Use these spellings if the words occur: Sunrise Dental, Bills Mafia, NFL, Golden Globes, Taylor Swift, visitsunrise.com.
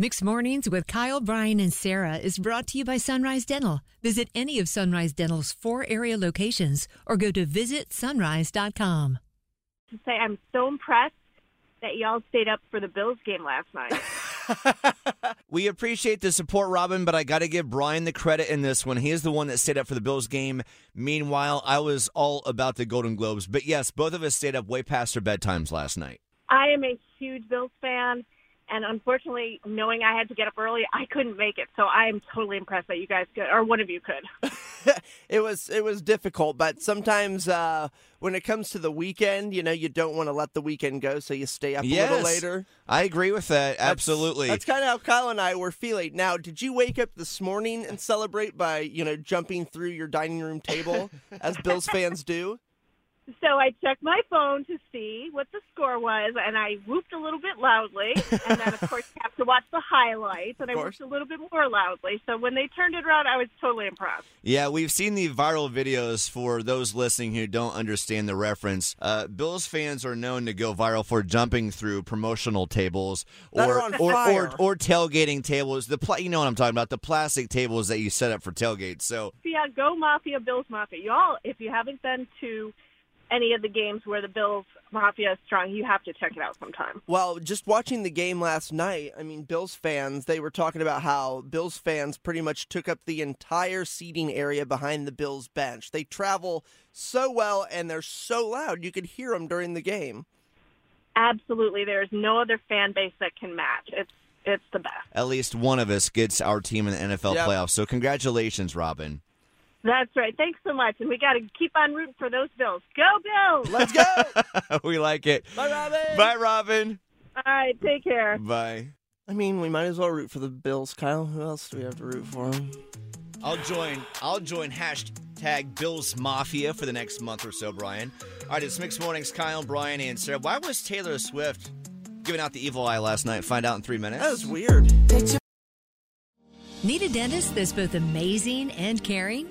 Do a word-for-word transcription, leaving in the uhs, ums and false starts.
Mixed Mornings with Kyle, Brian, and Sarah is brought to you by Sunrise Dental. Visit any of Sunrise Dental's four area locations or go to visit sunrise dot com. To say I'm so impressed that y'all stayed up for the Bills game last night. We appreciate the support, Robin, but I got to give Brian the credit in this one. He is the one that stayed up for the Bills game. Meanwhile, I was all about the Golden Globes. But yes, both of us stayed up way past our bedtimes last night. I am a huge Bills fan. And unfortunately, knowing I had to get up early, I couldn't make it. So I am totally impressed that you guys could, or one of you could. It was it was difficult, but sometimes uh, when it comes to the weekend, you know, you don't want to let the weekend go, so you stay up yes, a little later. I agree with that. Absolutely. That's, that's kind of how Kyle and I were feeling. Now, did you wake up this morning and celebrate by, you know, jumping through your dining room table as Bills fans do? So I checked my phone to see what the score was, and I whooped a little bit loudly. And then, of course, you have to watch the highlights, and I whooped a little bit more loudly. So when they turned it around, I was totally impressed. Yeah, we've seen the viral videos for those listening who don't understand the reference. Uh, Bills fans are known to go viral for jumping through promotional tables or or, or or tailgating tables. The pl- You know what I'm talking about, the plastic tables that you set up for tailgates. So yeah, go Mafia, Bills Mafia. Y'all, if you haven't been to any of the games where the Bills Mafia is strong, you have to check it out sometime. Well, just watching the game last night, I mean, Bills fans, they were talking about how Bills fans pretty much took up the entire seating area behind the Bills bench. They travel so well, and they're so loud, you could hear them during the game. Absolutely. There's no other fan base that can match. It's it's the best. At least one of us gets our team in the N F L yep. playoffs, so congratulations, Robin. That's right. Thanks so much. And we got to keep on rooting for those Bills. Go, Bills! Let's go! We like it. Bye, Robin! Bye, Robin! All right, take care. Bye. I mean, we might as well root for the Bills, Kyle. Who else do we have to root for? I'll join. I'll join hashtag Bills Mafia for the next month or so, Brian. All right, it's Mixed Mornings, Kyle, Brian, and Sarah. Why was Taylor Swift giving out the evil eye last night? Find out in three minutes. That was weird. Need a dentist that's both amazing and caring?